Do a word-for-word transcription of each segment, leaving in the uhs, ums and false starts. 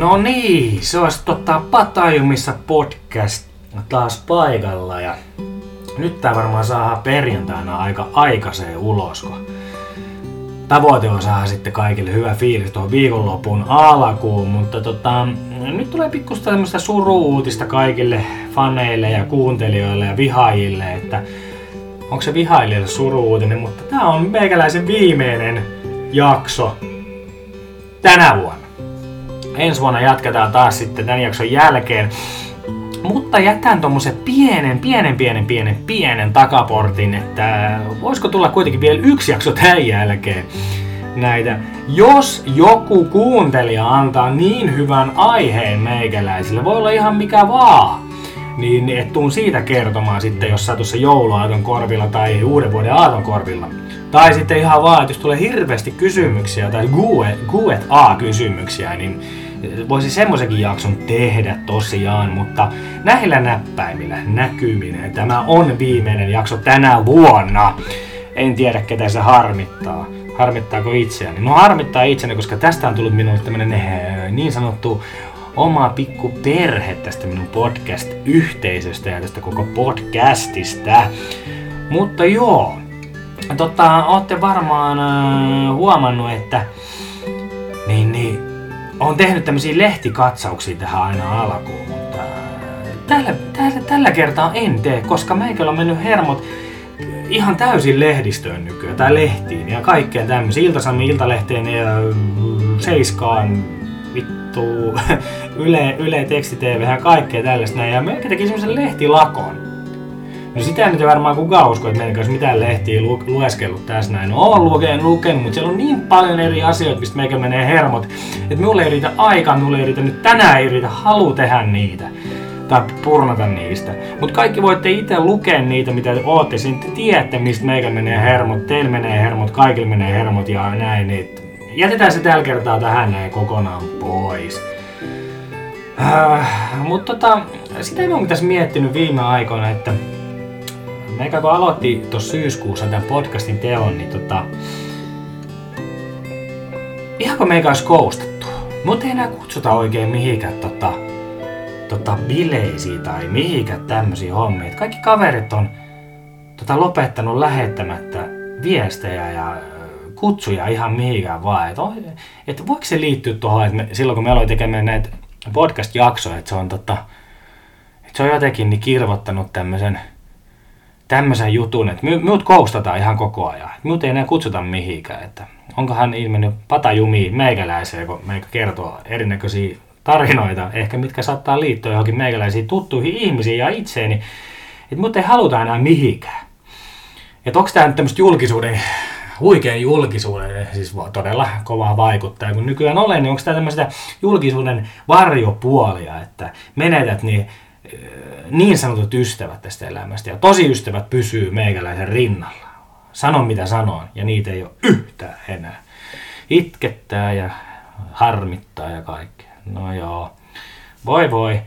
No niin, se olisi tota Patajumissa podcast taas paikalla ja nyt tää varmaan saadaan perjantaina aika aikaiseen ulos, kun tavoite on saada sitten kaikille hyvä fiilis tuohon viikonlopun alkuun, mutta tota, nyt tulee pikkusta tämmöistä suru-uutista kaikille faneille ja kuuntelijoille ja vihaajille, että onko se vihaajille suru-uutinen, mutta tää on meikäläisen viimeinen jakso tänä vuonna. Ensi vuonna jatketaan taas sitten tämän jakson jälkeen. Mutta jätän tommosen pienen, pienen, pienen, pienen, pienen takaportin, että voisiko tulla kuitenkin vielä yksi jakso tämän jälkeen näitä. Jos joku kuuntelija antaa niin hyvän aiheen meikäläisille, voi olla ihan mikä vaan, niin et tuun siitä kertomaan sitten, jos sä tuossa jouluaaton korvilla tai uuden vuoden aaton korvilla. Tai sitten ihan vaan, että jos tulee hirveästi kysymyksiä tai Q and A-kysymyksiä, niin voisi semmoisenkin jakson tehdä tosiaan, mutta näillä näppäimillä näkyminen. Tämä on viimeinen jakso tänä vuonna. En tiedä, ketä se harmittaa. Harmittaako itseäni? No harmittaa itseäni, koska tästä on tullut minulle tämmönen niin sanottu oma pikku perhe tästä minun podcast-yhteisöstä ja tästä koko podcastista. Mutta joo, totta, ootte varmaan äh, huomannut, että niin, niin, olen tehnyt tämmöisiä lehtikatsauksia tähän aina alkuun, mutta tällä, tällä, tällä kertaa en tee, koska meikällä on mennyt hermot ihan täysin lehdistöön nykyään, tai lehtiin ja kaikkeen tämmöisiä, Ilta-Sanomiin, Iltalehteen ja Seiskaan, vittu, Yle, Yle Teksti T V ja kaikkea tällaista. Ja meikä teki semmoisen lehtilakon. No sitä nyt ei varmaan kukaan usko, että meikä olisi mitään lehtiä lu- lueskellut tässä näin. No oon lukenut, lukenut, mutta siellä on niin paljon eri asioita, mistä meikä menee hermot, että minulle ei yritä aikaa, minulle ei yritä nyt tänään, ei yritä halu tehdä niitä tai purnata niistä. Mutta kaikki voitte itse lukea niitä, mitä te ootte, sitten te tiedätte, mistä meikä menee hermot, teillä menee hermot, kaikilla menee hermot ja näin. Niin jätetään se tällä kertaa tähän näin kokonaan pois. Äh, mutta tota, sitä minä olen tässä miettinyt viime aikoina, että meikä kun aloitti tuossa syyskuussa tämän podcastin teon, niin tota, ihan kun meikä olisi ghostattu. Mut ei enää kutsuta oikein mihinkään tota, tota bileisiin tai mihinkään tämmöisiä hommia. Et kaikki kaverit on tota, lopettanut lähettämättä viestejä ja kutsuja ihan mihinkään vaan. Et, et voiko se liittyä tuohon, että me, silloin kun me aloin tekemään näitä podcast-jaksoja, että se on, tota, et se on jotenkin niin kirvottanut tämmöisen tämmöisen jutun, että minut ghostataan ihan koko ajan. Minut ei enää kutsuta mihinkään. Että onkohan ilmennyt patajumiin meikäläiseen, kun meikä kertoo erinäköisiä tarinoita, ehkä mitkä saattaa liittyä johonkin meikäläisiin tuttuihin ihmisiin ja itseeni. Että minut ei haluta enää mihinkään. Että onko tämä nyt tämmöistä julkisuuden, huikean julkisuuden, siis todella kovaa vaikuttaa, kun nykyään olen, niin onko tämä tämmöistä julkisuuden varjopuolia, että menetät niin niin sanotut ystävät tästä elämästä. Ja tosi ystävät pysyy meikäläisen rinnalla. Sanon mitä sanon ja niitä ei ole yhtään enää. Itkettää ja harmittaa ja kaikkea. No joo. Voi voi.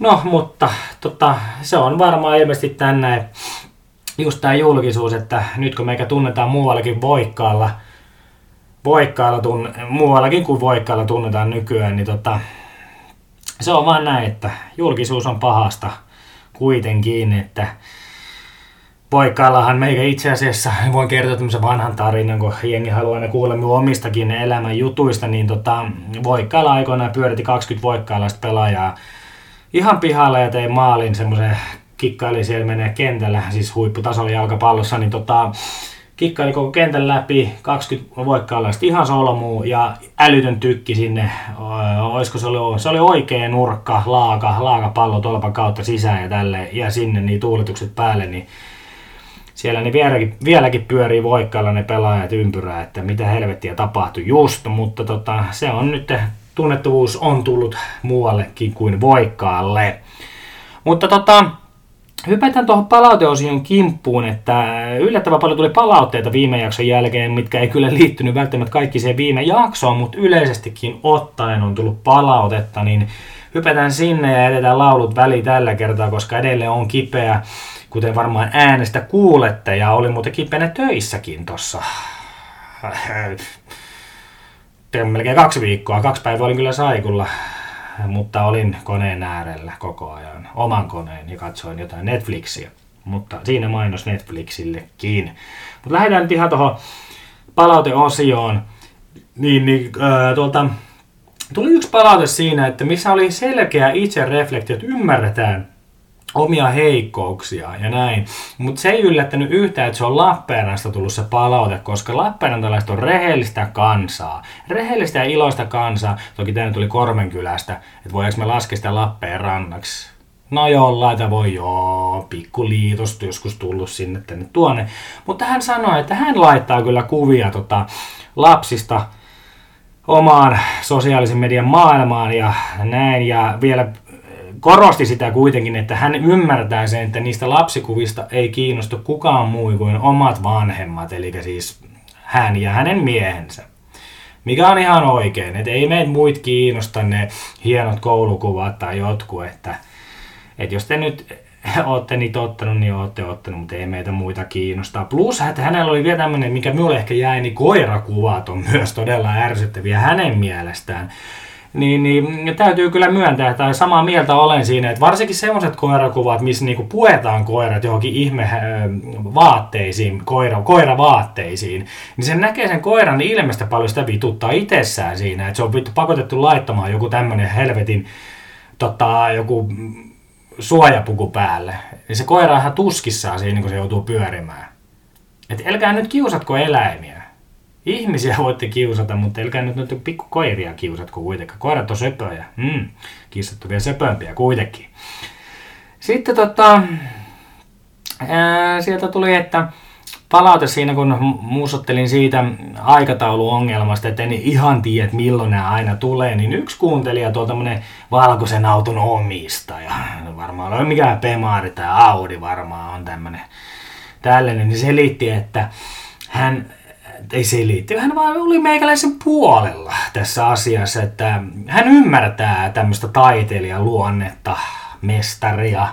No mutta tota, se on varmaan ilmeisesti tänne just tää julkisuus, että nyt kun meikä tunnetaan muuallakin voikkaalla, voikkaalla tun, muuallakin kuin voikkaalla tunnetaan nykyään, niin tota, se on vaan näin, että julkisuus on pahasta kuitenkin, että voikkaillahan meikä itse asiassa, voin kertoa tämmöisen vanhan tarinan, kun jengi haluaa aina kuulla minun omistakin elämän jutuista, niin tota, voikkailla aikoinaan pyöritti kaksikymmentä voikkailaista pelaajaa ihan pihalla ja tein maalin semmoisen, kikkaili siellä menee kentällä, siis huipputasolla jalkapallossa, niin tota, kikkaili koko kentän läpi, kaksikymmentä voikkailaista ihan solmuu ja älytön tykki sinne, oisko se oli, se oli oikea nurkka, laaka, laakapallo tolpan kautta sisään ja tälle ja sinne niin tuuletukset päälle, niin siellä niin vieläkin, vieläkin pyörii voikkailla ne pelaajat ympyrää, että mitä helvettiä tapahtui just, mutta tota, se on nyt, tunnettavuus on tullut muuallekin kuin voikkaalle, mutta tota, hypätään tuohon palauteosion kimppuun, että yllättävän paljon tuli palautteita viime jakson jälkeen, mitkä ei kyllä liittynyt välttämättä kaikki siihen viime jaksoon, mutta yleisestikin ottaen on tullut palautetta, niin hypätään sinne ja edetään laulut väliin tällä kertaa, koska edelleen on kipeä, kuten varmaan äänestä kuulette, ja oli muuten kipeänä töissäkin tossa. Melkein kaksi viikkoa, kaksi päivää olin kyllä saikulla. mutta olin koneen äärellä koko ajan, oman koneen, ja katsoin jotain Netflixiä. Mutta siinä mainos Netflixillekin. Mutta lähdetään nyt ihan tuohon palauteosioon. Niin, niin, äh, tuolta, tuli yksi palaute siinä, että missä oli selkeä itsereflektio, että ymmärretään omia heikkouksia ja näin. Mutta se ei yllättänyt yhtään, että se on Lappeenrannasta tullut se palaute, koska lappeenrantalaiset on rehellistä kansaa. Rehellistä ja iloista kansaa. Toki tänne tuli Korvenkylästä, että voidaanko me laskea sitä Lappeenrannaksi. No jollain tavoin joo, pikkuliitost joskus tullut sinne tänne tuonne. Mutta hän sanoi, että hän laittaa kyllä kuvia tota, lapsista omaan sosiaalisen median maailmaan ja näin. Ja vielä korosti sitä kuitenkin, että hän ymmärtää sen, että niistä lapsikuvista ei kiinnostu kukaan muu kuin omat vanhemmat. Eli siis hän ja hänen miehensä. Mikä on ihan oikein, että ei meitä muit kiinnosta ne hienot koulukuvat tai jotkut, että... Että jos te nyt ootte niitä ottanut, niin ootte ottanut, mutta ei meitä muita kiinnostaa. Plus, että hänellä oli vielä tämmöinen, mikä minulle ehkä jäi, niin koirakuvat on myös todella ärsyttäviä hänen mielestään. Niin, niin täytyy kyllä myöntää, tai samaa mieltä olen siinä, että varsinkin semmoiset koirakuvat, missä niinku puetaan koirat johonkin ihme vaatteisiin, koira, koiravaatteisiin, niin sen näkee sen koiran ilmestä paljon sitä vituttaa itsessään siinä, että se on pakotettu laittamaan joku tämmöinen helvetin tota, joku... suojapuku päälle, niin se koira on ihan tuskissaan siinä, kun se joutuu pyörimään. Et älkää nyt kiusatko eläimiä. Ihmisiä voitte kiusata, mutta älkää nyt noita pikkukoiria kiusatko kuitenkaan. Koirat on söpöjä. Mm. Kissat on vielä söpömpiä kuitenkin. Sitten tota, ää, sieltä tuli, että palaute siinä, kun mussottelin siitä aikatauluongelmasta, että en ihan tiedä, että milloin nämä aina tulee, niin yksi kuuntelija tuo tämmöinen valkoisen auton omistaja, varmaan on mikään Bemari tai Audi varmaan on tämmöinen tällainen, niin selitti, että hän, ei selitti, hän vaan oli meikäläisen puolella tässä asiassa, että hän ymmärtää tämmöistä taiteilijaluonnetta, mestaria,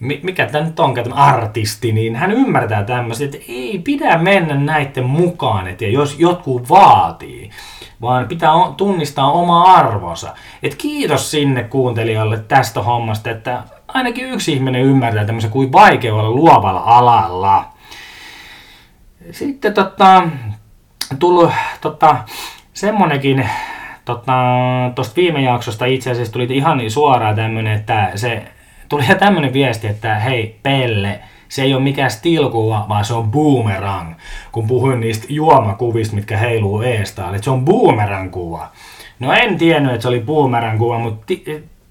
mikä tämä nyt onkaan, tämä artisti, niin hän ymmärtää tämmöistä, että ei pidä mennä näiden mukaan, että jos jotkut vaatii, vaan pitää tunnistaa oma arvonsa. Et kiitos sinne kuuntelijalle tästä hommasta, että ainakin yksi ihminen ymmärtää tämmöisen kuin vaikea olla luovalla alalla. Sitten tota, tullut tota, semmonenkin tuosta viime jaksosta itse asiassa tuli ihan suoraan tämmöinen, että se... Tuli ihan tämmönen viesti, että hei Pelle, se ei ole mikään stilkuva, vaan se on boomerang. Kun puhuin niistä juomakuvista, mitkä heiluu eestaalle, se on boomerang-kuva. No en tiennyt, että se oli boomerang-kuva, mutta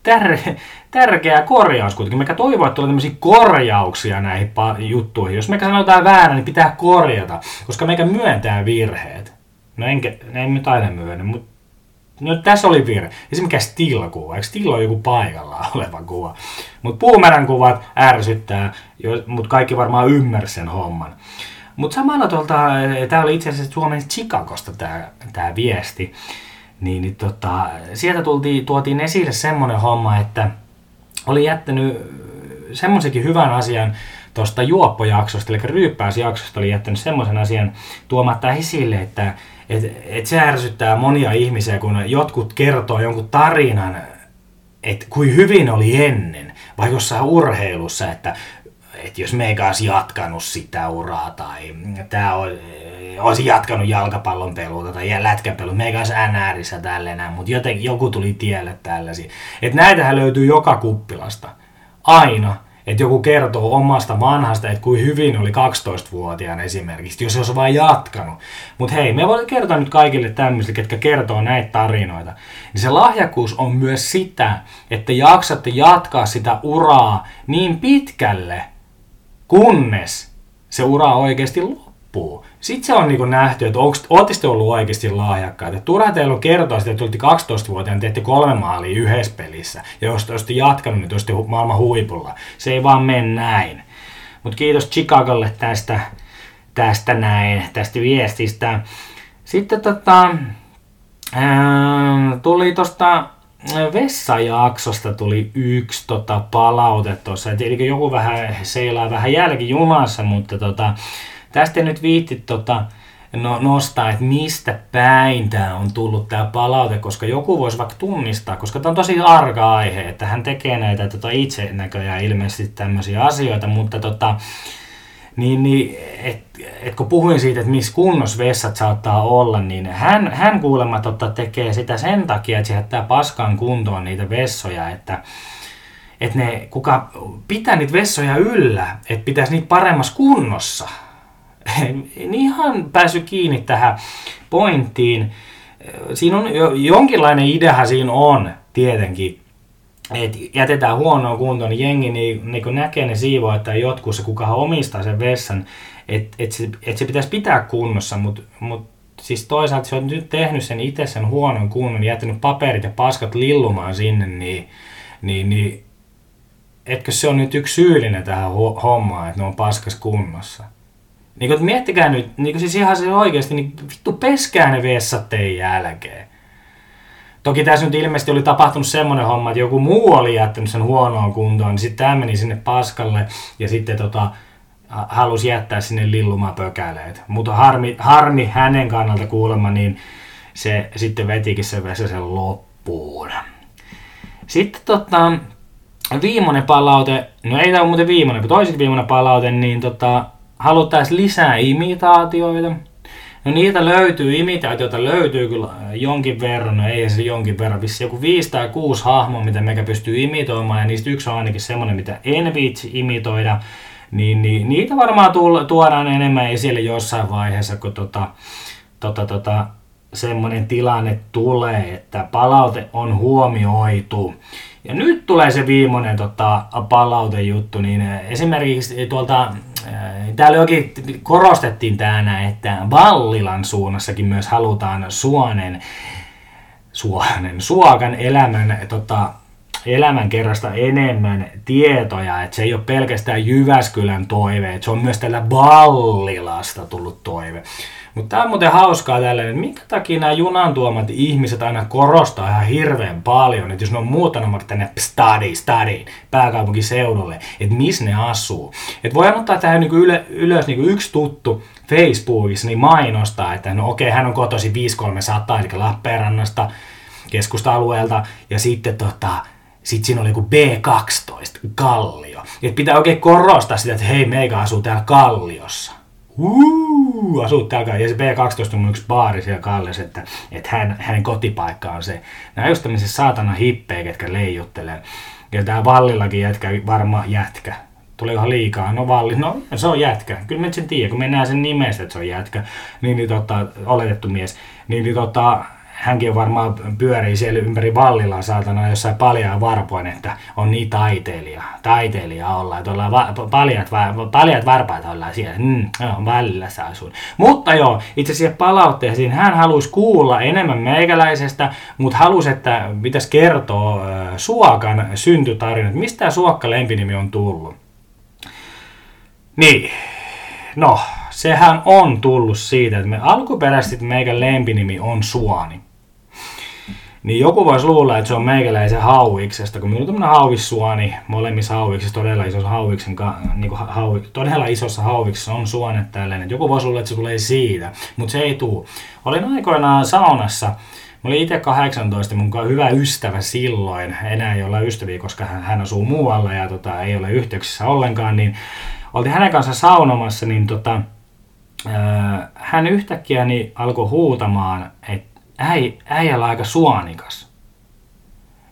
tär- tärkeä korjaus kuitenkin. Mekä toivon, että tulee tämmöisiä korjauksia näihin juttuihin. Jos mekä sanotaan väärä, niin pitää korjata, koska mekä myöntää virheet. No enkä, en nyt aina myönnä, mutta... No tässä oli virhe. Ei se mikään still-kuva. Eikö still ole joku paikallaan oleva kuva? Mutta puumerän kuvat ärsyttää, mutta kaikki varmaan ymmärsi sen homman. Mutta samalla tuolta, tämä oli itse asiassa Suomen Chicagosta tämä viesti, niin tota, sieltä tultiin, tuotiin esille semmoinen homma, että oli jättänyt semmoisenkin hyvän asian tuosta juoppojaksosta, eli ryyppäysjaksosta oli jättänyt semmoisen asian tuomatta esille, että Että et se ärsyttää monia ihmisiä, kun jotkut kertoo jonkun tarinan, että kuin hyvin oli ennen, vai jossain urheilussa, että et jos meikä olisi jatkanut sitä uraa, tai tää ol, olisi jatkanut jalkapallon peluuta tai lätkän peluuta, meikä olisi N R:ssä tällainen, mutta jotenkin joku tuli tielle tällaisia. Että näitähän löytyy joka kuppilasta, aina. Että joku kertoo omasta vanhasta, että kuin hyvin oli kaksitoistavuotiaana esimerkiksi, jos se olisi vain jatkanut. Mutta hei, me voidaan kertoa nyt kaikille tämmöisille, ketkä kertoo näitä tarinoita. Niin se lahjakkuus on myös sitä, että jaksatte jatkaa sitä uraa niin pitkälle, kunnes se ura oikeasti loppuu. Sitten se on niin kuin nähty, että ootteko te ollut oikeasti lahjakkaita. Turha teillä on kertoa sitä, että tulitte kaksitoistavuotiaana, teette kolme maalia yhdessä pelissä. Ja jos te olisitte jatkanut, niin te olisitte maailman huipulla. Se ei vaan mene näin. Mutta kiitos Chicagolle tästä, tästä näin, tästä viestistä. Sitten tota, ää, tuli tuosta vessajaksosta tuli yksi tota, palaute tuossa. Eli joku vähän seilaa vähän jälkijunassa, mutta tota... Tästä nyt viitti tota, no, nostaa, että mistä päin tämä on tullut tämä palaute, koska joku voisi vaikka tunnistaa, koska tämä on tosi arka aihe, että hän tekee näitä tota, itse näköjään ilmeisesti tämmöisiä asioita, mutta tota, niin, niin, et, et kun puhuin siitä, että missä kunnossa vessat saattaa olla, niin hän, hän kuulemma tota, tekee sitä sen takia, että se jättää paskaan kuntoon niitä vessoja, että et ne, kuka pitää niitä vessoja yllä, että pitäisi niitä paremmassa kunnossa. En ihan päässyt kiinni tähän pointtiin. Siinä on, jonkinlainen ideahan siinä on tietenkin, että jätetään huonoon kuntoon, niin jengi niin, niin kun näkee ne siivoa, että jotkut se kukahan omistaa sen vessan, että et se, et se pitäisi pitää kunnossa, mutta mut, siis toisaalta se on nyt tehnyt sen itse sen huonon kunnon, jättänyt paperit ja paskat lillumaan sinne, niin, niin, niin etkö se on nyt yksi syyllinen tähän hommaan, että ne on paskas kunnossa. Niin kun, miettikää nyt, niin kun siis ihan se oikeasti, niin vittu peskää ne vessat teidän jälkeen. Toki tässä nyt ilmeisesti oli tapahtunut semmoinen homma, että joku muu oli jättänyt sen huonoon kuntoon, niin sitten tämä meni sinne paskalle ja sitten tota, halusi jättää sinne lillumapökäleet. Mutta harmi, harmi hänen kannalta kuulemma, niin se sitten vetikin se vessa sen loppuun. Sitten tota, viimeinen palaute, no ei tämä ole muuten viimeinen, mutta toiseksi viimeinen palaute, niin tota... haluttaisiin lisää imitaatioita. No niitä löytyy, imitaatioita löytyy kyllä jonkin verran, no ei se jonkin verran, vissi joku viisi tai kuusi hahmoa, mitä meikä pystyy imitoimaan, ja niistä yksi on ainakin semmoinen, mitä en viitsi imitoida, niin, niin niitä varmaan tuodaan enemmän esille jossain vaiheessa, kun tota, tota, tota, semmoinen tilanne tulee, että palaute on huomioitu. Ja nyt tulee se viimeinen tota, palautejuttu, niin esimerkiksi tuolta, täällä jokin korostettiin tänään, että Vallilan suunnassakin myös halutaan Suonen, Suonen, Suokan elämän, tota, elämän kerrasta enemmän tietoja, että se ei ole pelkästään Jyväskylän toive, että se on myös tällä Vallilasta tullut toive. Mutta tämä on muuten hauskaa tällainen, että minkä takia nämä junan tuomat ihmiset aina korostaa ihan hirveän paljon, että jos ne on muuttanut vaikka tänne stadi, stadi, pääkaupunkiseudulle, että missä ne asuu. Että voidaan ottaa tähän niinku yle, ylös niinku yksi tuttu Facebookissa niin mainostaa, että no okei, hän on kotosi viisi kolme nolla nolla, eli Lappeenrannasta, keskusta-alueelta, ja sitten tota... sitten siinä oli joku B kaksitoista, Kallio. Et pitää oikein korostaa sitä, että hei, meikä asuu täällä Kalliossa. Uuu, asuu täällä Kalliossa. Ja se B kaksitoista on mun yksi baari siellä Kalliossa, että et hän, hänen kotipaikka on se. Nämä on just tämmöisiä saatana hippejä, ketkä leijuttelee. Ja tää Vallillakin jätkä, varmaan jätkä. Tuleekohan liikaa? No Valli, no se on jätkä. Kyllä mä sen tiedän, kun me näen sen nimestä, että se on jätkä. Niin, niin tota, oletettu mies. Niin, niin tota... hänkin on varmaan pyörii siellä ympäri Vallilaa saatana jossain paljaa varpoin, että on niin taiteilija. Taiteilija ollaan, että ollaan va- paljat, va- paljat varpaat ollaan siellä. Mm, joo, Vallilassa asun. Mutta joo, itse asiassa palautteisiin hän halusi kuulla enemmän meikäläisestä, mutta halusi, että pitäisi kertoa Suokan syntytarina, että mistä Suokka lempinimi on tullut. Niin, no. Sehän on tullut siitä, että me alkuperäisesti meikän lempinimi on Suoni. Niin joku voisi luulla, että se on meikäläisen hauiksesta, kun minulla on tämmöinen hauvissuoni, molemmissa hauviksissa, todella isossa hauviksen, niin kuin hauvi, todella isossa hauviksessa on suonet tällainen. Joku voisi luulla, että se tulee siitä, mutta se ei tule. Olin aikoinaan saunassa, mä olin itse kahdeksantoista, mun hyvä ystävä silloin, enää ei olla ystäviä, koska hän asuu muualla ja tota, ei ole yhteyksissä ollenkaan, niin oltiin hänen kanssaan saunomassa, niin tota... hän yhtäkkiä niin alkoi huutamaan, että äi, äijällä aika suonikas.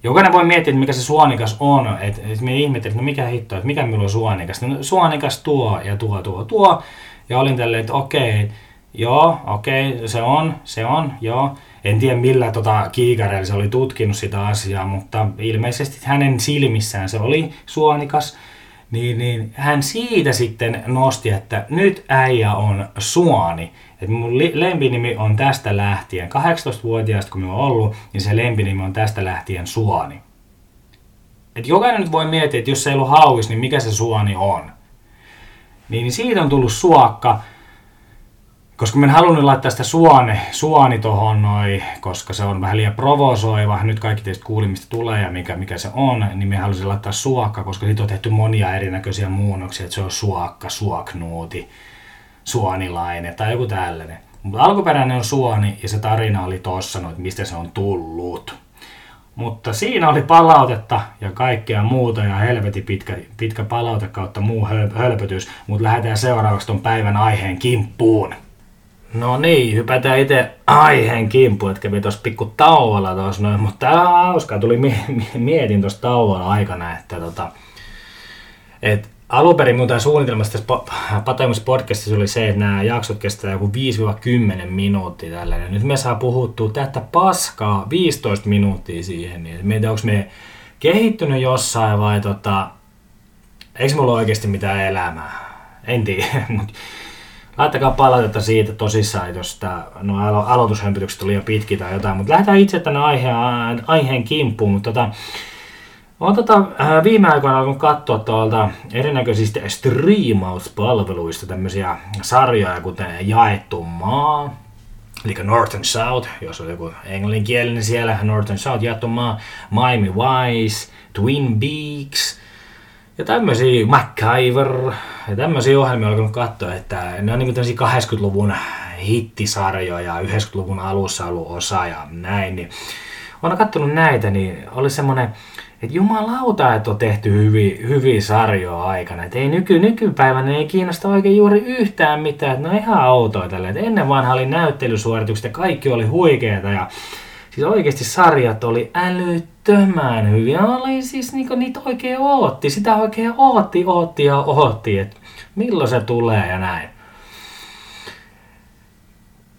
Jokainen voi miettiä, että mikä se suonikas on. Et, et me ihmettelin, että no mikä hitto, että mikä minulla on suonikas. No, suonikas tuo ja tuo, tuo, tuo. Ja olin tälleen, että okei, joo, okei, se on, se on, joo. En tiedä millä tota, kiikareilla se oli tutkinut sitä asiaa, mutta ilmeisesti hänen silmissään se oli suonikas. Niin, niin hän siitä sitten nosti, että nyt äijä on Suoni. Et mun lempinimi on tästä lähtien, kahdeksantoistavuotiaasta kun minä olen ollut, niin se lempinimi on tästä lähtien Suoni. Et jokainen nyt voi miettiä, että jos se ei ollut hauis, niin mikä se Suoni on. Niin siitä on tullut Suokka, koska minä en halunnut laittaa sitä suone, Suoni tohon noin, koska se on vähän liian provosoiva. Nyt kaikki teistä kuuli, mistä tulee ja mikä, mikä se on, niin minä halusin laittaa Suokka, koska siitä on tehty monia erinäköisiä muunnoksia, että se on Suokka, Suoknuuti, Suonilainen tai joku tällainen. Mutta alkuperäinen on Suoni ja se tarina oli tossa, että mistä se on tullut. Mutta siinä oli palautetta ja kaikkea muuta ja helvetin pitkä, pitkä palaute kautta muu hölpötys. Mutta lähdetään seuraavaksi ton päivän aiheen kimppuun. No niin, hypätään itse aiheen kimppuun, että kävi tossa pikku tauolla tossa noin. Mutta hauskaa tuli, mietin tossa tauolla aikana, että tota... Et alunperin muuta suunnitelmasta tässä Patoimuspodcastissa oli se, että nämä jaksot kestää joku viisi kymmenen minuuttia tällainen. Nyt me saa puhuttua tätä paskaa viisitoista minuuttia siihen. Niin mietin, onko me kehittynyt jossain vai tota... Eikö mulla oikeasti mitään elämää? En tiedä, mutta... Laittakaa palautetta siitä tosissaan, jos tää, no, alo- aloitushömpytykset oli jo pitkiä tai jotain. Mutta lähdetään itse tänne aiheen, aiheen kimppuun. Mut tota... Olen tota, viime aikoina alkanut katsoa tuolta erinäköisistä striimauspalveluista tämmöisiä sarjoja, kuten Jaettu maa, eli North and South, jos on joku englanninkielinen siellä, North and South, Jaettu maa, Miami Vice, Twin Peaks ja tämmöisiä MacGyver ja tämmöisiä ohjelmia olen alkanut katsoa, että ne on niin tämmöisiä kahdeksankymmentäluvun hittisarjoja, yhdeksänkymmentäluvun alussa ollut osa ja näin, niin olen katsonut näitä, niin oli semmoinen että jumalauta, että on tehty hyviä, hyviä sarjoja aikana. Et ei nyky, nykypäivänä ei kiinnosta oikein juuri yhtään mitään. Et ne on ihan outoa tälleen. Ennen vanha oli näyttelysuoritukset ja kaikki oli huikeeta. Ja siis oikeasti sarjat oli älyttömän hyviä. Oli siis niinku niitä oikein ootti. Sitä oikein ootti, ootti ja ootti. Että milloin se tulee ja näin.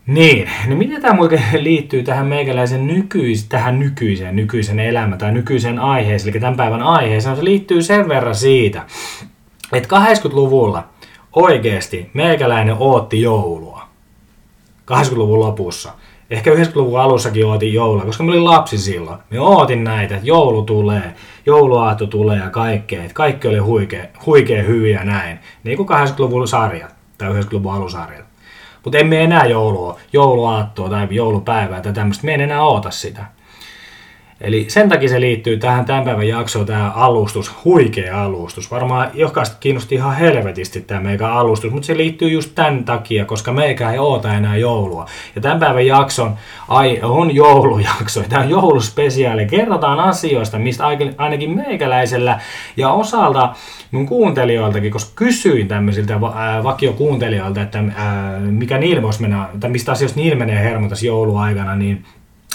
Niin, niin miten tämä liittyy tähän meikäläisen nykyis, tähän nykyiseen, nykyisen elämään tai nykyiseen aiheeseen, eli tämän päivän aiheeseen, se liittyy sen verran siitä, että kahdeksankymmentäluvulla oikeasti meikäläinen ootti joulua. kahdeksankymmentäluvun lopussa. Ehkä yhdeksänkymmentäluvun alussakin ootin joulua, koska mä olin lapsi silloin. Mä ootin näitä, että joulu tulee, jouluaatto tulee ja kaikkea, että kaikki oli huikea, huikea hyviä näin. Niin kuin kahdeksankymmentäluvun sarjat tai yhdeksänkymmentäluvun alusarjat. Mutta emme enää joulua, jouluaattoa tai joulupäivää tai tämmöistä. Me en enää oota sitä. Eli sen takia se liittyy tähän tämän päivän jaksoon tämä alustus, huikea alustus. Varmaan jokaista kiinnosti ihan helvetisti tämä meikä alustus, mutta se liittyy just tämän takia, koska meikä ei oota enää joulua. Ja tämän päivän jakson ai, on joulujakso. Tämä on jouluspesiaali. Kerrotaan asioista, mistä ainakin meikäläisellä ja osalta mun kuuntelijoiltakin, koska kysyin tämmöisiltä vakiokuuntelijoilta, että ää, mikä niilmos mennä, tai mistä asioista niillä menee hermo tässä jouluaikana, niin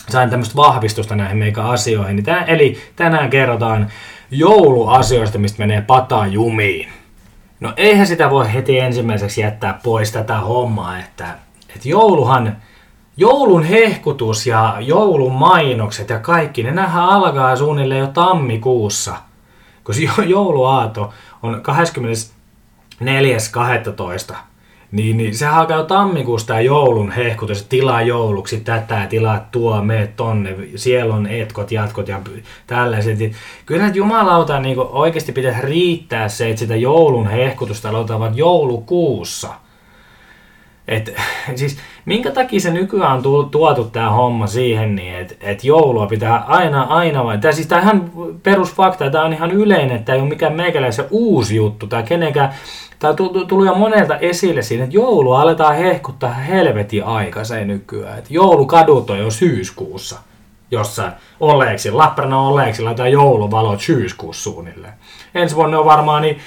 sain tämmöistä vahvistusta näihin meikä asioihin. Niin tämän, eli tänään kerrotaan jouluasioista, mistä menee pata jumiin. No eihän sitä voi heti ensimmäiseksi jättää pois tätä hommaa, että, että jouluhan, joulun hehkutus ja joulun mainokset ja kaikki, ne nähdään alkaa suunnilleen jo tammikuussa. Koska jouluaato on kahdeskymmenesneljäs kahdestoista. Niin, niin se alkaa jo tammikuusta joulun hehkutus, tilaa jouluksi tätä, tilaa tuo, mene tonne, siellä on etkot, jatkot ja tällaiset. Kyllä näitä jumalauta niin oikeasti pitäisi riittää se, että sitä joulun hehkutusta aloitetaan joulukuussa. Et, siis minkä takia se nykyään on tu- tuotu tää homma siihen, niin että et joulua pitää aina, aina vai... Tää siis tää ihan perusfakta, tää on ihan yleinen, tää ei ole mikään meikäläisen uusi juttu, tää kenenkään... Tää tuli jo monelta esille siinä, että joulua aletaan hehkuttaa helvetin aikaiseen nykyään. Et joulukadut on jo syyskuussa jossain oleeksi, Lappeenrannan oleeksi laitetaan jouluvalot syyskuussa suunnilleen. Ensi vuonna on varmaan niin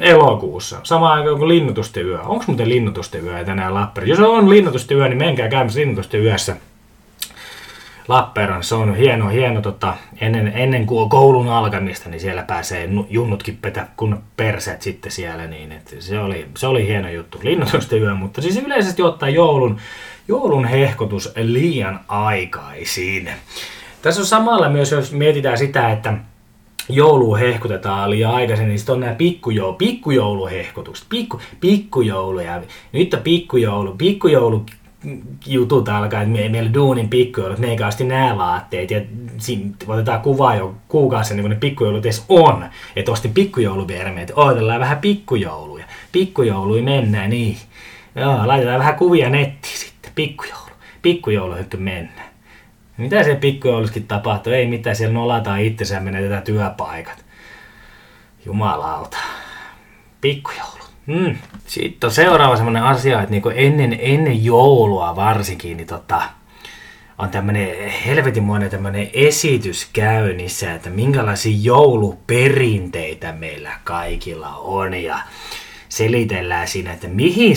elokuussa, samaan aikaan kuin linnutustyö. Onko muuten linnutustyö tänään Lappeenrannassa? Jos on linnutustyö, niin menkää käymään linnutustyössä Lappeenrannassa. Se on hieno, hieno tota, ennen, ennen kuin on koulun alkamista, niin siellä pääsee junnutkin petä kun perseet sitten siellä. Niin, et se, oli, se oli hieno juttu, linnutustyö, mutta siis yleisesti ottaa joulun, joulun hehkotus liian aikaisin. Tässä on samalla myös, jos mietitään sitä, että joulua hehkutetaan liian aikaisin, niin sitten on nämä pikkujoulu, pikkujouluhehkutukset, pikku, pikkujouluja, nyt on pikkujoulu, pikkujoulu jutut alkaa, että me, meillä duunin pikkujoulut, meikä asti nämä vaatteet ja siinä otetaan kuvaa jo kuukausi niin kuin ne pikkujoulut edes on, että ostin pikkujouluvermeet, odotellaan vähän pikkujouluja, pikkujouluja mennään niin, joo, laitetaan vähän kuvia nettiin sitten, pikkujoulu, pikkujouluhytty mennään. Mitä siellä pikkujouluskin tapahtuu? Ei mitään, siellä nolataan itsensä ja menetetään työpaikat. Jumalauta. Pikkujoulut. Mm. Sitten on seuraava semmoinen asia, että niinku ennen, ennen joulua varsinkin niin tota, on tämmöinen helvetinmoinen tämmöinen esitys käynnissä, että minkälaisia jouluperinteitä meillä kaikilla on ja selitellään siinä, että mihin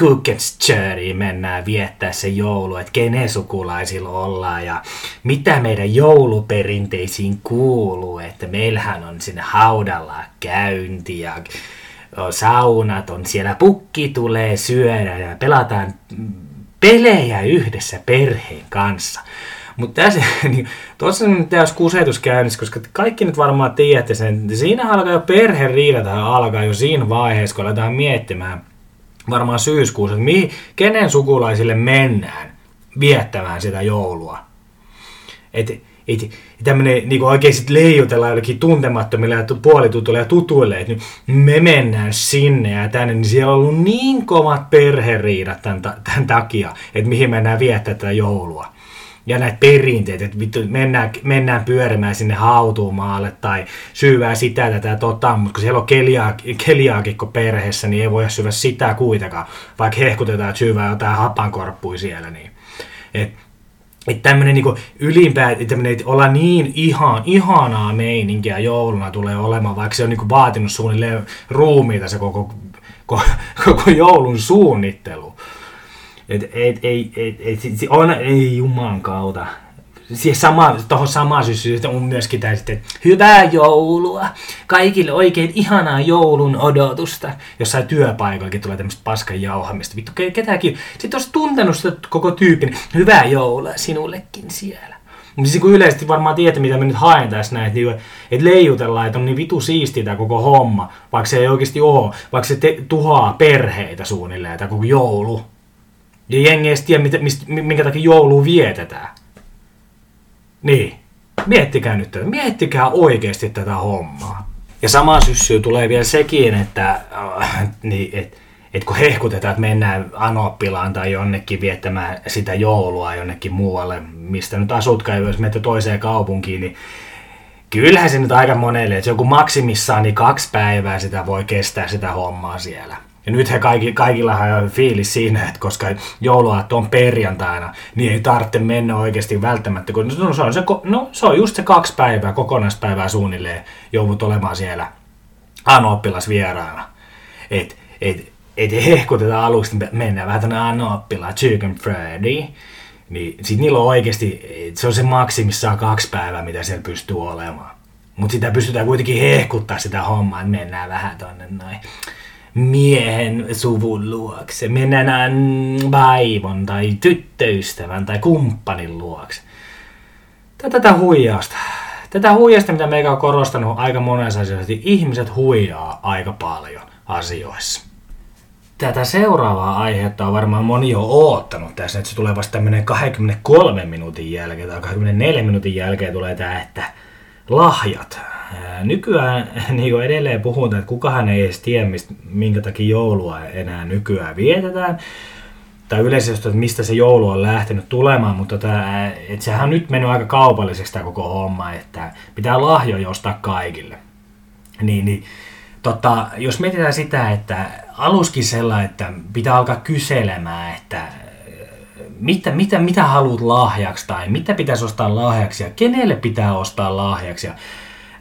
Kukkensjöriin mennään viettää se joulu, että kenen sukulaisilla ollaan ja mitä meidän jouluperinteisiin kuuluu, että meillähän on sinne haudalla käynti ja saunat on siellä, pukki tulee syödä ja pelataan pelejä yhdessä perheen kanssa. Mutta tässä niin, tuossa on täys kusetus käynnissä, koska kaikki nyt varmaan tiedätte sen, siinä alkaa jo perheriidat alkaa jo siinä vaiheessa, kun aletaan miettimään varmaan syyskuussa, että mihin, kenen sukulaisille mennään viettämään sitä joulua. Että et, tämmöinen niin oikein sitten leijutellaan jollekin tuntemattomille ja puolitutuille ja tutuille, että me mennään sinne ja tänne, niin siellä on ollut niin kovat perheriidat tämän, tämän takia, että mihin mennään viettämään tätä joulua. Ja näitä perinteitä, että vittu, mennään, mennään pyörimään sinne hautuumaalle tai syövää sitä tätä tota, mutta kun siellä on keliaak- keliaakikko perheessä, niin ei voida syödä sitä kuitenkaan, vaikka hehkutetaan, että syövää jotain hapankorppui siellä. Niin. Että et tämmöinen niinku ylimpää, tämmöinen olla niin ihan, ihanaa meininkiä jouluna tulee olemaan, vaikka se on niinku vaatinut suunnilleen ruumiita se koko, koko, koko joulun suunnittelu. Et, et, ei, ei, ei, on, ei juman kautta. Sama, tuohon samaan syssyyn on myöskin tämä sitten, hyvää joulua, kaikille oikein ihanaa joulun odotusta. Jossain työpaikallakin tulee tämmöistä paskan jauhamista, vittu ketäänkin. Sitten olisi tuntenut sitä koko tyypin, hyvää joulua sinullekin siellä. Mutta siis kun yleisesti varmaan tiedät, mitä me nyt haen tässä näin, että leijutellaan, että on niin vitu siistiä tämä koko homma, vaikka se ei oikeasti ole, vaikka se te- tuhoaa perheitä suunnilleen tämä koko joulu. Ja jengi ei tiedä, minkä takia joulua vietetään. Niin. Miettikää nyt tätä. Miettikää oikeasti tätä hommaa. Ja samaan syssyyn tulee vielä sekin, että äh, niin, et, et kun hehkutetaan, että mennään Anoppilaan tai jonnekin viettämään sitä joulua jonnekin muualle, mistä nyt asutkaan, jos menette toiseen kaupunkiin, niin kyllähän se nyt aika monelle, että se joku maksimissaan, niin kaksi päivää sitä voi kestää sitä hommaa siellä. Ja nythän kaikki, kaikillahan on fiilis siinä, että koska jouluaatto on perjantaina, niin ei tarvitse mennä oikeasti välttämättä. Kun no, se on se, no se on just se kaksi päivää, kokonaispäivää suunnilleen joudut olemaan siellä Anoppilas vieraana. Että et, et hehkutetaan aluksi, mennään vähän tänne Anoppilaan, Chicken Friday. Niin sit niillä on oikeasti, se on se maksimissaan kaksi päivää, mitä siellä pystyy olemaan. Mutta sitä pystytään kuitenkin hehkuttaa sitä hommaa, että mennään vähän tonne noin miehen suvun luokse, mennään vaimon tai tyttöystävän tai kumppanin luokse. Tätä huijausta. Tätä huijausta, mitä meikä on korostanut aika monessa asioissa, ihmiset huijaa aika paljon asioissa. Tätä seuraavaa aihetta on varmaan moni jo oottanut tässä, että se tulee vasta tämmöinen kaksikymmentäkolme minuutin jälkeen tai kaksikymmentäneljä minuutin jälkeen tulee tämä, että lahjat. Nykyään niin edelleen puhutaan, että kukahan ei edes tiedä, mistä, minkä takia joulua enää nykyään vietetään. Tai yleisesti, että mistä se joulu on lähtenyt tulemaan, mutta tämä, että sehän on nyt mennyt aika kaupalliseksi tämä koko homma, että pitää lahjoja ostaa kaikille. Niin, niin, tota, jos mietitään sitä, että aluskin sellainen, että pitää alkaa kyselemään, että Mitä, mitä, mitä haluat lahjaksi tai mitä pitäisi ostaa lahjaksi ja kenelle pitää ostaa lahjaksi ja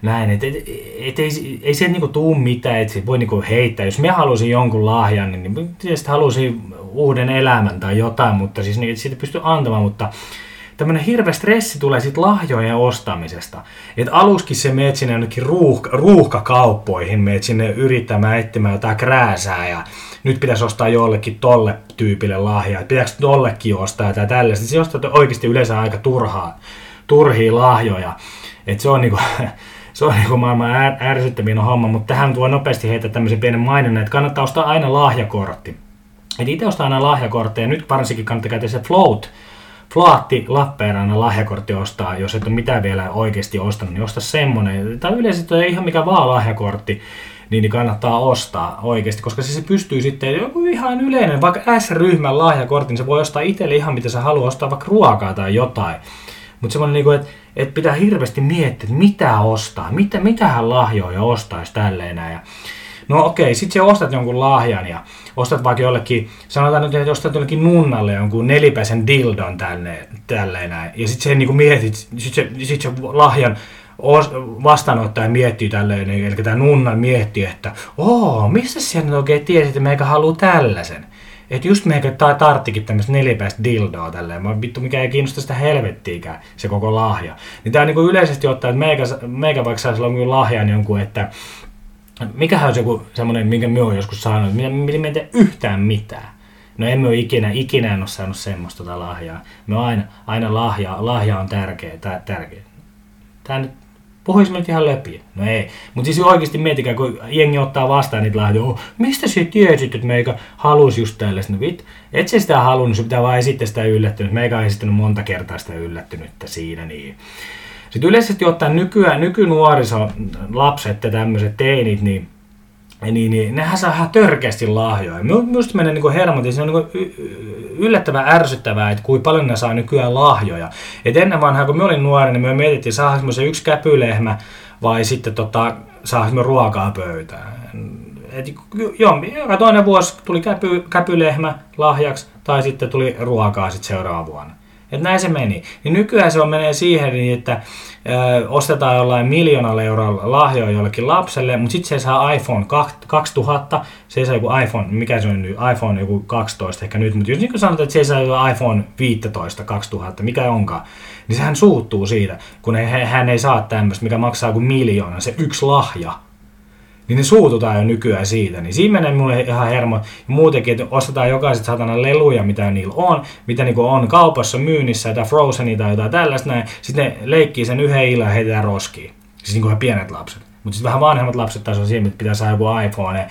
näin, et, et, et ei, ei se niinku tuu mitään, et se voi niinku heittää, jos mä halusin jonkun lahjan, niin tietysti halusin uuden elämän tai jotain, mutta siis niin, siitä pysty antamaan, mutta tämmönen hirveä stressi tulee sit lahjojen ostamisesta, et aluskin se meet sinne jonnekin ruuhka, ruuhkakauppoihin, meet sinne yrittämään etsimään jotain krääsää ja nyt pitäisi ostaa jollekin tolle tyypille lahjaa, että pitääkö tollekin ostaa tai tällaista. Se ostaa oikeasti yleensä aika turhaa, turhia lahjoja. Et se on, niinku, se on niinku maailman är, ärsyttävin homma, mutta tähän voi nopeasti heittää tämmöisen pienen mainonnan, että kannattaa ostaa aina lahjakortti. Et itse ostaa aina lahjakortteja, nyt varsinkin kannattaa käyttää se float, flaatti Lappeenrannan lahjakortti ostaa, jos et ole mitään vielä oikeasti ostanut, niin osta semmoinen. Tai yleensä ei ihan mikä vaan lahjakortti. Niin kannattaa ostaa oikeasti, koska se, se pystyy sitten joku ihan yleinen, vaikka S-ryhmän lahjakortin, niin se voi ostaa itselle ihan mitä sä haluaa, ostaa vaikka ruokaa tai jotain. Mutta semmoinen, niinku, että et pitää hirveästi miettiä, että mitä ostaa, mitä, mitähän lahjoja ostaisi tälleen näin. No okei, sit sä ostat jonkun lahjan ja ostat vaikka jollekin, sanotaan nyt, että ostat jollekin nunnalle jonkun nelipäisen dildon tälleen, tälleen näin. Ja sit sä niinku mietit, sit se, sit se lahjan vastaanottaja miettii tälleen, eli tää nunna miettii, että ooo, mistä sä nyt oikein tiesit, että meikä haluu tällaisen? Että just meikä tarttikin tämmöistä nelipäistä dildoa tälleen, mä vittu mikä ei kiinnosta sitä helvettiinkään, se koko lahja. Niin tää niinku yleisesti ottaa, että meikä, meikä vaikka saisi olla lahjan jonkun, että mikähän on joku semmoinen, minkä minä olen joskus saanut, että minä en tee yhtään mitään. No emme ole ikinä, ikinä en ole saanut semmoista tota lahjaa. Me aina, aina lahja, lahja on tärkeä, tää, tärkeä. Tää nyt, puhuis me nyt ihan läpi. No ei, mutta siis oikeasti mietikää, kun jengi ottaa vastaan niitä lahjoja, oh, mistä sä tiesit, että meikä halusi just tällaista? No vittu, et sä sitä halunnut, se pitää vaan esittää sitä yllättynyt. Meikä on esittänyt monta kertaa sitä yllättynyttä siinä niin. Sitten yleisesti ottaen nykyään, nykynuoriso, lapset ja tämmöiset teinit, niin, niin, niin nehän saa ihan törkeästi lahjoja. Minusta menee niin hermot, ja se on niin yllättävän ärsyttävää, että kuinka paljon ne saa nykyään lahjoja. Et ennen vanhaa, kun minä olin nuori, niin me mietittiin, saadaanko se yksi käpylehmä vai sitten tota, saadaanko ruokaa pöytään. Et jompi, joka toinen vuosi tuli käpy, käpylehmä lahjaksi tai sitten tuli ruokaa sitten seuraavana vuonna. Että näin se meni. Niin nykyään se on menee siihen, niin että ö, ostetaan jollain miljoonalla eurolla lahjoa jollekin lapselle, mutta sitten se saa iPhone kaksituhatta, se saa joku iPhone, mikä se on nyt, iPhone joku kaksitoista ehkä nyt, mutta jos niin kuin sanotaan, että se saa iPhone viisitoista kaksituhatta, mikä onkaan, niin sehän suuttuu siitä, kun he, hän ei saa tämmöistä, mikä maksaa kuin miljoona, se yksi lahja. Niin ne suututaan jo nykyään siitä, niin siinä menee mulle ihan hermo. Muutenkin, että ostetaan jokaiset satana leluja, mitä niillä on, mitä niinku on kaupassa, myynnissä, tai Frozenia tai jotain tällaista näin. Sitten ne leikkii sen yhden illan ja heitetään roskiin. Siis niinku ihan pienet lapset. Mutta sitten vähän vanhemmat lapset taas on siinä, että pitää saada joku iPhone,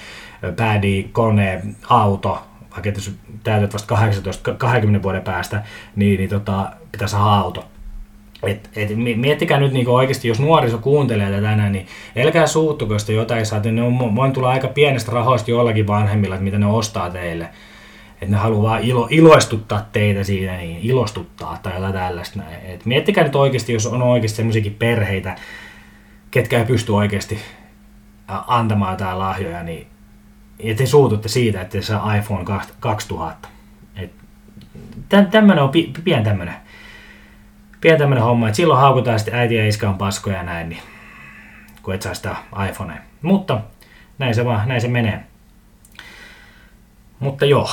pädi, kone, auto. Vaikka että jos täytät vasta kahdeksantoista kaksikymmentä vuoden päästä, niin, niin tota, pitää saada auto. Et, et miettikää nyt niinku oikeasti, jos nuoriso kuuntelee tätä tänään, niin älkää suuttuko, jos te jotain saatte. Ne on, voin tulla aika pienestä rahoista jollakin vanhemmilla, että mitä ne ostaa teille. Että ne haluaa vaan ilo, iloistuttaa teitä siinä, niin ilostuttaa tai jotain tällaista. Et miettikää nyt oikeasti, jos on oikeasti semmoisiakin perheitä, ketkä ei pysty oikeasti antamaan jotain lahjoja, niin et te suututte siitä, että se saa iPhone kaksituhatta. Et tämmönen on pi, pian tämmönen. Pieni tämmönen homma, että silloin haukutaan sitten äiti ja iskä on paskoja ja näin, niin, kun et saa sitä iPhonea. Mutta näin se vaan, näin se menee. Mutta joo.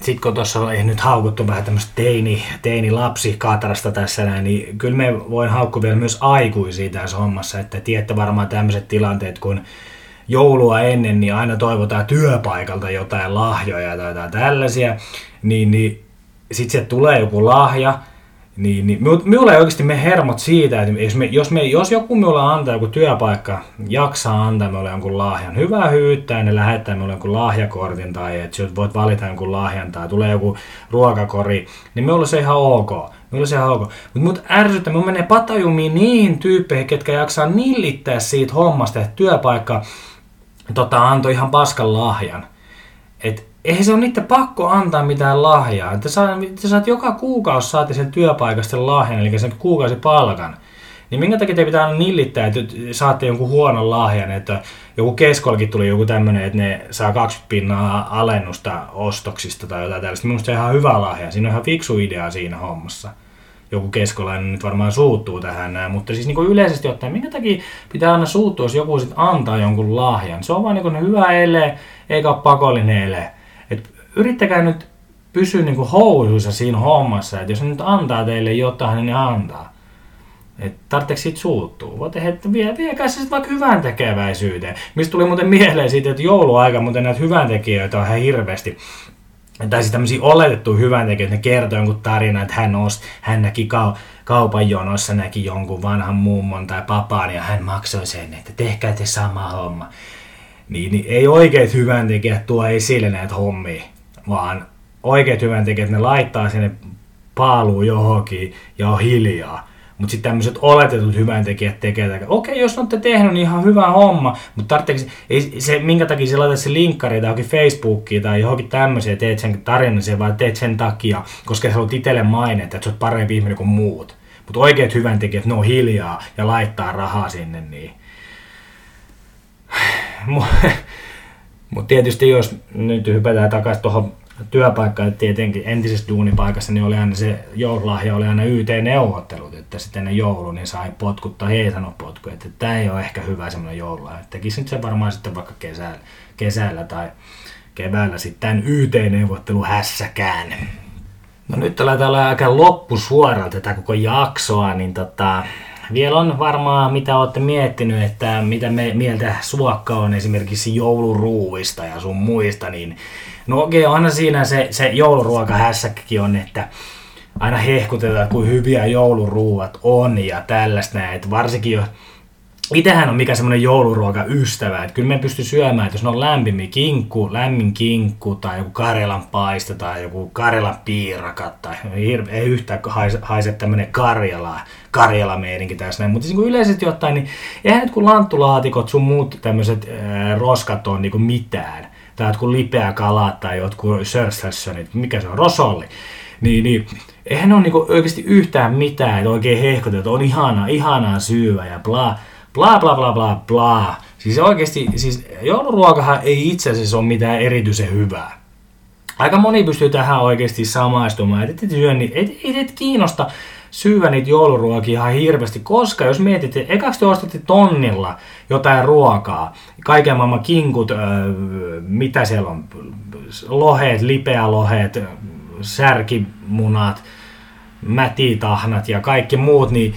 Sitten kun tuossa on nyt haukuttu vähän tämmöistä teini, teinilapsikatarasta tässä näin, niin kyllä me voin haukkua vielä myös aikuisia tässä hommassa, että tiedätte varmaan tämmöiset tilanteet, kun joulua ennen, niin aina toivotaan työpaikalta jotain lahjoja tai jotain tällaisia, niin, niin sitten sieltä tulee joku lahja. Niin, niin. Minulla ei oikeasti mene hermot siitä, että jos, me, jos, me, jos joku minulle antaa joku työpaikka, jaksaa antaa minulle jonkun lahjan, hyvä hyyttää, ne lähettää minulle jonkun lahjakortin tai että voit valita jonkun lahjan tai tulee joku ruokakori, niin minulla se ihan ok. Minulla se ihan ok. Mutta minut ärsyttää, minun menee patajumiin niihin tyyppeihin, ketkä jaksaa nillittää siitä hommasta, että työpaikka tota, antoi ihan paskan lahjan. Et, eihän se ole niitä pakko antaa mitään lahjaa. Että saat, että saat joka kuukausi saatte sen työpaikasta lahjan, eli sen kuukausipalkan. Niin minkä takia te pitää aina nillittää, että saatte jonkun huonon lahjan, että joku keskollakin tuli joku tämmöinen, että ne saa kaksikymmentä pinnaa alennusta ostoksista tai jotain tällaista. Minusta se on ihan hyvä lahja, siinä on ihan fiksu idea siinä hommassa. Joku keskolainen nyt varmaan suuttuu tähän näin, mutta siis niin yleisesti ottaen, minkä takia pitää aina suuttua, jos joku sit antaa jonkun lahjan. Se on vaan niin hyvä ele, eikä ole pakollinen ele. Et yrittäkää nyt pysyä niinku housuissa siinä hommassa, että jos ne nyt antaa teille jotain, niin ne antaa. Että tarvitseeko siitä suuttua? Voitte heittää, vie, viekää se vaikka hyvän tekeväisyyteen. Mistä tuli muuten mieleen siitä, että jouluaika muuten näitä hyväntekijöitä on ihan hirveästi. Tai siis tämmöisiä oletettuja hyväntekijöitä, ne kertoo jonkun tarinan, että hän, osti, hän näki kau- kaupan jonossa, näki jonkun vanhan mummon tai papaan ja hän maksoi sen, että tehkää te sama homma. Niin, niin ei oikeat hyväntekijät tuo esille näitä hommia, vaan oikeat hyväntekijät ne laittaa sinne paaluun johonkin ja on hiljaa. Mutta sitten tämmöiset oletetut hyväntekijät tekevät, okei, jos olette tehnyt, niin ihan hyvä homma, mutta se, minkä takia sä laitat se linkkari tai johonkin Facebookiin tai johonkin tämmöiseen ja teet sen tarinan sen, vaan teet sen takia, koska sä haluat itselle mainita, että sä oot parempi ihminen kuin muut. Mutta oikeat hyväntekijät, ne on hiljaa ja laittaa rahaa sinne niin. Mutta tietysti jos nyt hypätään takaisin tuohon työpaikkaan, että tietenkin entisessä duunipaikassa niin oli aina se joululahja, oli aina Y T-neuvottelut, että sitten ennen joulua niin sai potkut tai ei sano potku, että tämä ei ole ehkä hyvä semmoinen joululahja. Tekisi nyt se varmaan sitten vaikka kesällä, kesällä tai keväällä sitten tämän Y T-neuvottelu hässäkään. No nyt aletaan olla aika loppusuoraan tätä koko jaksoa, niin tota, vielä on varmaan mitä olette miettinyt, että mitä me, mieltä Suokka on esimerkiksi jouluruuista ja sun muista, niin no okei, onhan siinä se, se jouluruokahässäkkikin on, että aina hehkutetaan, että kuin hyviä jouluruuat on ja tällaista näin, että varsinkin jos itsehän on mikä semmoinen jouluruokaystävä, että kyllä me pystyy syömään, että jos ne on lämmin kinkku, lämmin kinkku tai joku Karjalan paista tai joku Karjalan piiraka tai ei yhtään haise, haise tämmöinen Karjala, Karjala-meininki tässä näin, mutta siis kun yleisesti jotain, niin eihän nyt kun lanttulaatikot sun muut tämmöiset äh, roskat on niin kuin mitään, tai jotkut lipeä kalat tai jotkut sörsässönit, mikä se on, rosolli, niin, niin eihän ne ole niin kuin oikeasti yhtään mitään, että oikein hehkutetaan, että on ihanaa, ihanaa syyä ja bla. Bla bla bla bla bla. Siis oikeesti, siis jouluruokahan ei itse asiassa ole mitään erityisen hyvää. Aika moni pystyy tähän oikeesti samaistumaan. Et et syö, niin et, et, et kiinnosta syödä niitä jouluruokia ihan hirveästi, koska jos mietitte, ekaksi te ostatte tonnilla jotain ruokaa, kaiken maailman kinkut, äh, mitä siellä on, lohet, lipeälohet, särkimunat, mätitahnat ja kaikki muut, niin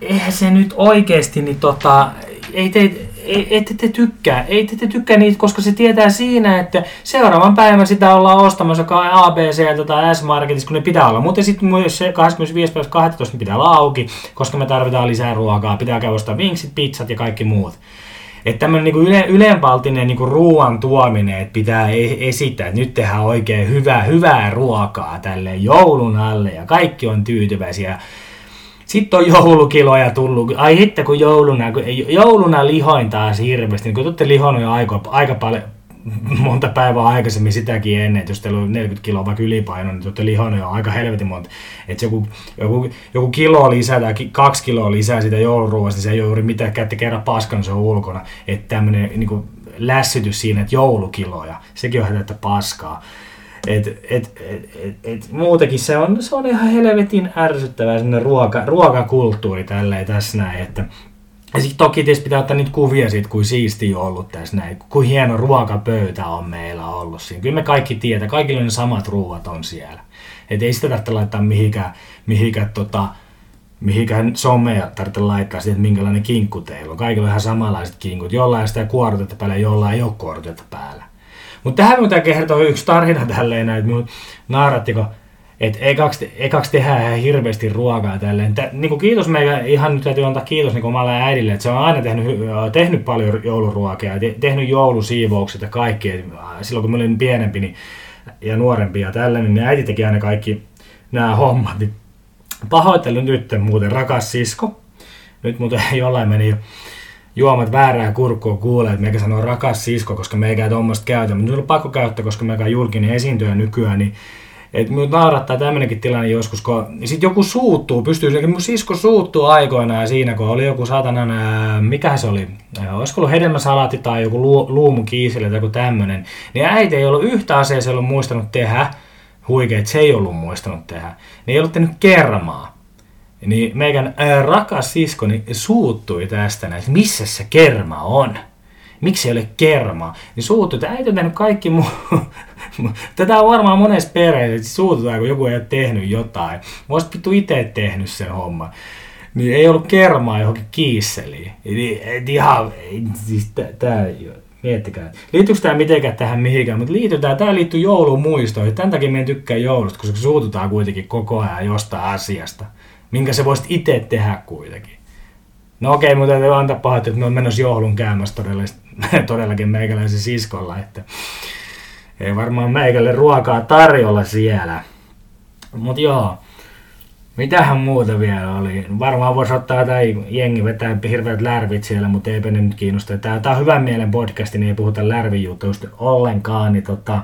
eihän se nyt oikeesti, niin tota, ei te, ei, ette te tykkää, ei te, te tykkää niitä, koska se tietää siinä, että seuraavan päivän sitä ollaan ostamassa A B C tai S-marketissa, kun ne pitää olla. Mutta sitten myös se kahdeskymmenesviides kahdestoista ne pitää olla auki, koska me tarvitaan lisää ruokaa, pitää käydä ostaa vinksit, pizzat ja kaikki muut. Että tämmöinen niinku yle, ylenpaltinen niinku ruoan tuominen, että pitää esittää, että nyt tehdään oikein hyvää, hyvää ruokaa tälle joulun alle ja kaikki on tyytyväisiä. Sitten on joulukiloja tullut. Ai hitto, kun jouluna, kun jouluna lihoin taas hirveästi. Kun te olette lihonut jo aika, aika paljon, monta päivää aikaisemmin sitäkin ennen, että jos teillä on neljäkymmentä kiloa vaikka ylipaino, niin te olette lihonut jo aika helvetin monta. Että joku, joku, joku kilo lisää tai kaksi kiloa lisää sitä jouluruuasta, niin se ei ole juuri mitään, käytte kerran paskan, se on ulkona. Että tämmöinen niin lässytys siinä, että joulukiloja, sekin on täyttä paskaa. Et, et, et, et, et, muutenkin se on, se on ihan helvetin ärsyttävää semmoinen ruoka, ruokakulttuuri tälleen tässä näin, että ja sit toki tietysti pitää ottaa niitä kuvia siitä, kuin siistiä on ollut tässä näin, kuin hieno ruokapöytä on meillä ollut siinä. Kyllä me kaikki tietää, kaikilla ne samat ruuat on siellä, et ei sitä tarvitse laittaa mihinkään, mihinkään tota, mihinkään somea tarvitse laittaa siitä, että minkälainen kinkku teillä on. Kaikilla on ihan samanlaiset kinkut, jollain sitä kuorotetta päällä, jollain ei ole kuorotetta päällä. Mutta tähän minun täytyy kertoa yksi tarina tälleen, että minun naarattiko, että ekaksi, ekaksi tehdään ihan hirveästi ruokaa tälleen. Tää, niinku kiitos meidän, ihan nyt täytyy antaa kiitos niin omalle äidille, että se on aina tehnyt, tehnyt paljon jouluruokia, te, tehnyt joulusiivoukset ja kaikki. Et silloin kun mä olin pienempi niin, ja nuorempi ja tällainen, niin äiti teki aina kaikki nämä hommat. Pahoittelen nyt muuten, rakas sisko. Nyt muuten jollain meni jo. Juomat väärää kurkkua kuulee, että meikä sanoo rakas sisko, koska meikä ei tuommoista käytä, mutta nyt on pakko käyttää, koska meikä on julkinen esiintyjä nykyään, niin että minut naurattaa tämmöinenkin tilanne joskus, kun sitten joku suuttuu, pystyy, mun sisko suuttuu aikoinaan siinä, kun oli joku satanan, ää, mikähän se oli, ää, olisiko ollut hedelmäsalaatti tai joku lu, luumukiiseli tai joku tämmöinen, niin äiti ei ollut yhtä asiaa, se ei ollut muistanut tehdä, huikea, että se ei ollut muistanut tehdä, niin ei ollut tehnyt kermaa. Niin meikän ää, rakas siskoni niin suuttui tästä näin, missä se kerma on? Miksi ei ole kermaa? Niin suuttui, että äiti on tehnyt kaikki muu. Tätä on varmaan monessa perheessä, että suututaan, kun joku ei ole tehnyt jotain. Mä olisit vittu itse tehnyt sen homman. Niin ei ollut kermaa johonkin kiisseliin. Et ihan, siis tää ei ole. Miettikää. Liittyykö tämä mitenkään tähän mihinkään, mutta liitytään. Tämä liittyy joulumuistoihin. Tämän takia meidän tykkää joulusta, koska suututaan kuitenkin koko ajan jostain asiasta. Minkä se voisit itse tehdä kuitenkin. No okei, mutta täytyy antaa pahoittaa, että me on menossa joulun käymässä todellakin meikäläisen siskolla, että ei varmaan meikälle ruokaa tarjolla siellä. Mut joo, mitähän muuta vielä oli. Varmaan voisi ottaa jotain jengi vetää hirveät lärvit siellä, mutta eipä ne nyt kiinnosta. Tää, tää on hyvän mielen podcasti, niin ei puhuta lärvijuutoista ollenkaan, niin tota...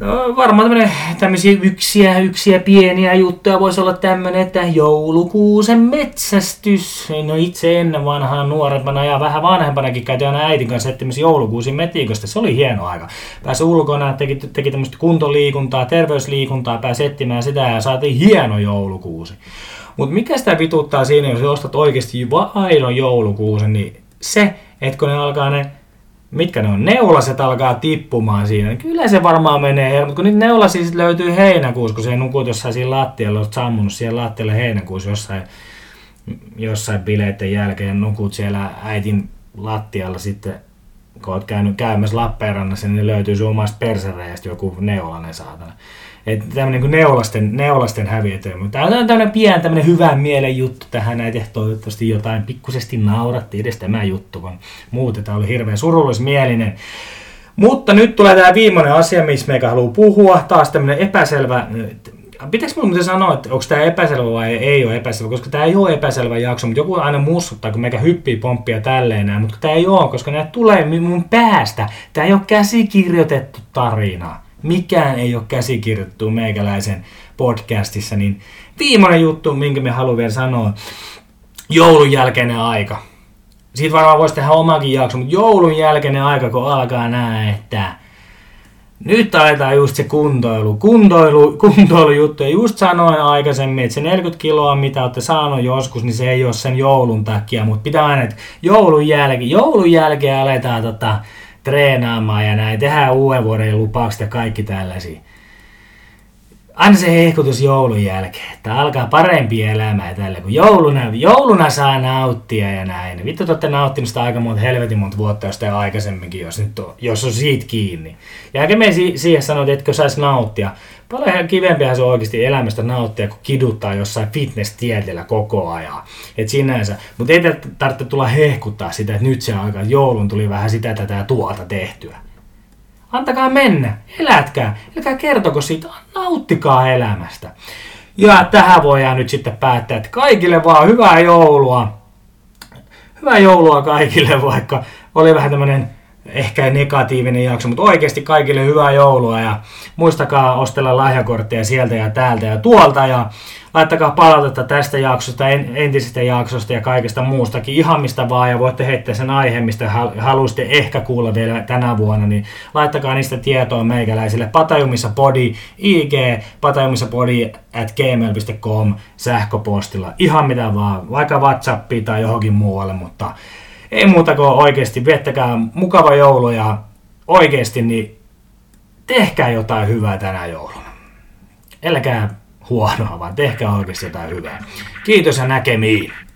No, varmaan tämmönen, tämmöisiä yksiä, yksiä pieniä juttuja voisi olla tämmönen, että joulukuusen metsästys. No itse ennen vanhaa nuorempana ja vähän vanhempanakin käytiin aina äitin kanssa etsimässä joulukuusin metiikosta. Se oli hieno aika. Pääsi ulkona, teki, teki tämmöistä kuntoliikuntaa, terveysliikuntaa, pääsi etsimään sitä ja saatiin hieno joulukuusi. Mutta mikä sitä vituttaa siinä, jos ostat oikeasti vain aidon joulukuusen, niin se, että kun ne alkaa ne... mitkä ne on? Neulaset alkaa tippumaan siinä. Kyllä se varmaan menee, mutta kun niitä neulasia sitten löytyy heinäkuussa, kun se nukut jossain siinä lattialla, olet sammunut siellä lattialla heinäkuussa jossain, jossain bileiden jälkeen, nukut siellä äitin lattialla sitten, kun olet käynyt käymässä Lappeenrannassa, niin löytyy sun omasta persereistä joku neulainen saatana. Että tämmöinen kuin neulasten, neulasten häviötelmä. Tämä on tämmöinen pieni, tämmöinen hyvän mielen juttu tähän näin, ja toivottavasti jotain pikkusesti nauratti edes tämä juttu, vaan muuten tämä oli hirveän surullismielinen. Mutta nyt tulee tämä viimeinen asia, missä meikä haluaa puhua. Taas tämmöinen epäselvä, pitääkö minun muuten sanoa, että onko tämä epäselvä vai ei ole epäselvä, koska tämä ei ole epäselvä jakso, mutta joku aina mussuttaa, kun meikä hyppii pomppia tälleen näin, mutta tämä ei ole, koska nämä tulee mun päästä. Tämä ei ole käsikirjoitettu tarina. Mikään ei ole käsikirjoittu meikäläisen podcastissa, niin viimeinen juttu, minkä me haluan vielä sanoa, joulun jälkeinen aika. Siitä varmaan voisi tehdä omakin jakso, mutta joulun jälkeinen aika, kun alkaa nähdä, että nyt aletaan just se kuntoilu, kuntoilu, kuntoilujuttu. Ja just sanoin aikaisemmin, että se neljäkymmentä kiloa, mitä olette saanut joskus, niin se ei ole sen joulun takia, mutta pitää aina, että joulun jälkeen, joulun jälkeen aletaan tota... treenaamaan ja näin, tehdään uuden vuoden lupaukset ja kaikki tällaisia. Aina se hehkutus joulun jälkeen, että alkaa parempi elämä tällä, kun jouluna, jouluna saa nauttia ja näin. Vittu, te olette nauttineet sitä aika monta helvetin monta vuotta, jos te aikaisemminkin, jos, nyt on, jos on siitä kiinni. Ja eikä me si- siihen sanoa, että etkö saisi nauttia. Paljon kivempihän se on oikeasti elämästä nauttia, kun kiduttaa jossain fitness-tieteellä koko ajan. Et sinänsä, mutta ei tarvitse tulla hehkuttaa sitä, että nyt se aika, että joulun tuli vähän sitä tätä tuota tehtyä. Antakaa mennä, elätkää, älkää kertoko siitä, nauttikaa elämästä. Ja tähän voidaan nyt sitten päättää, että kaikille vaan hyvää joulua. Hyvää joulua kaikille, vaikka oli vähän tämmönen ehkä negatiivinen jakso, mutta oikeasti kaikille hyvää joulua ja muistakaa ostella lahjakortteja sieltä ja täältä ja tuolta ja laittakaa palautetta tästä jaksosta, entisestä jaksosta ja kaikesta muustakin, ihan mistä vaan, ja voitte heittää sen aiheen, mistä haluaisitte ehkä kuulla vielä tänä vuonna, niin laittakaa niistä tietoa meikäläisille patajumissapodi, I G, patajumissapodi at gmail piste com sähköpostilla, ihan mitä vaan, vaikka WhatsAppiin tai johonkin muualle, mutta ei muuta kuin oikeasti, viettäkää mukava joulu ja oikeasti niin tehkää jotain hyvää tänä jouluna. Älkää huonoa, vaan tehkää oikeasti jotain hyvää. Kiitos ja näkemiin.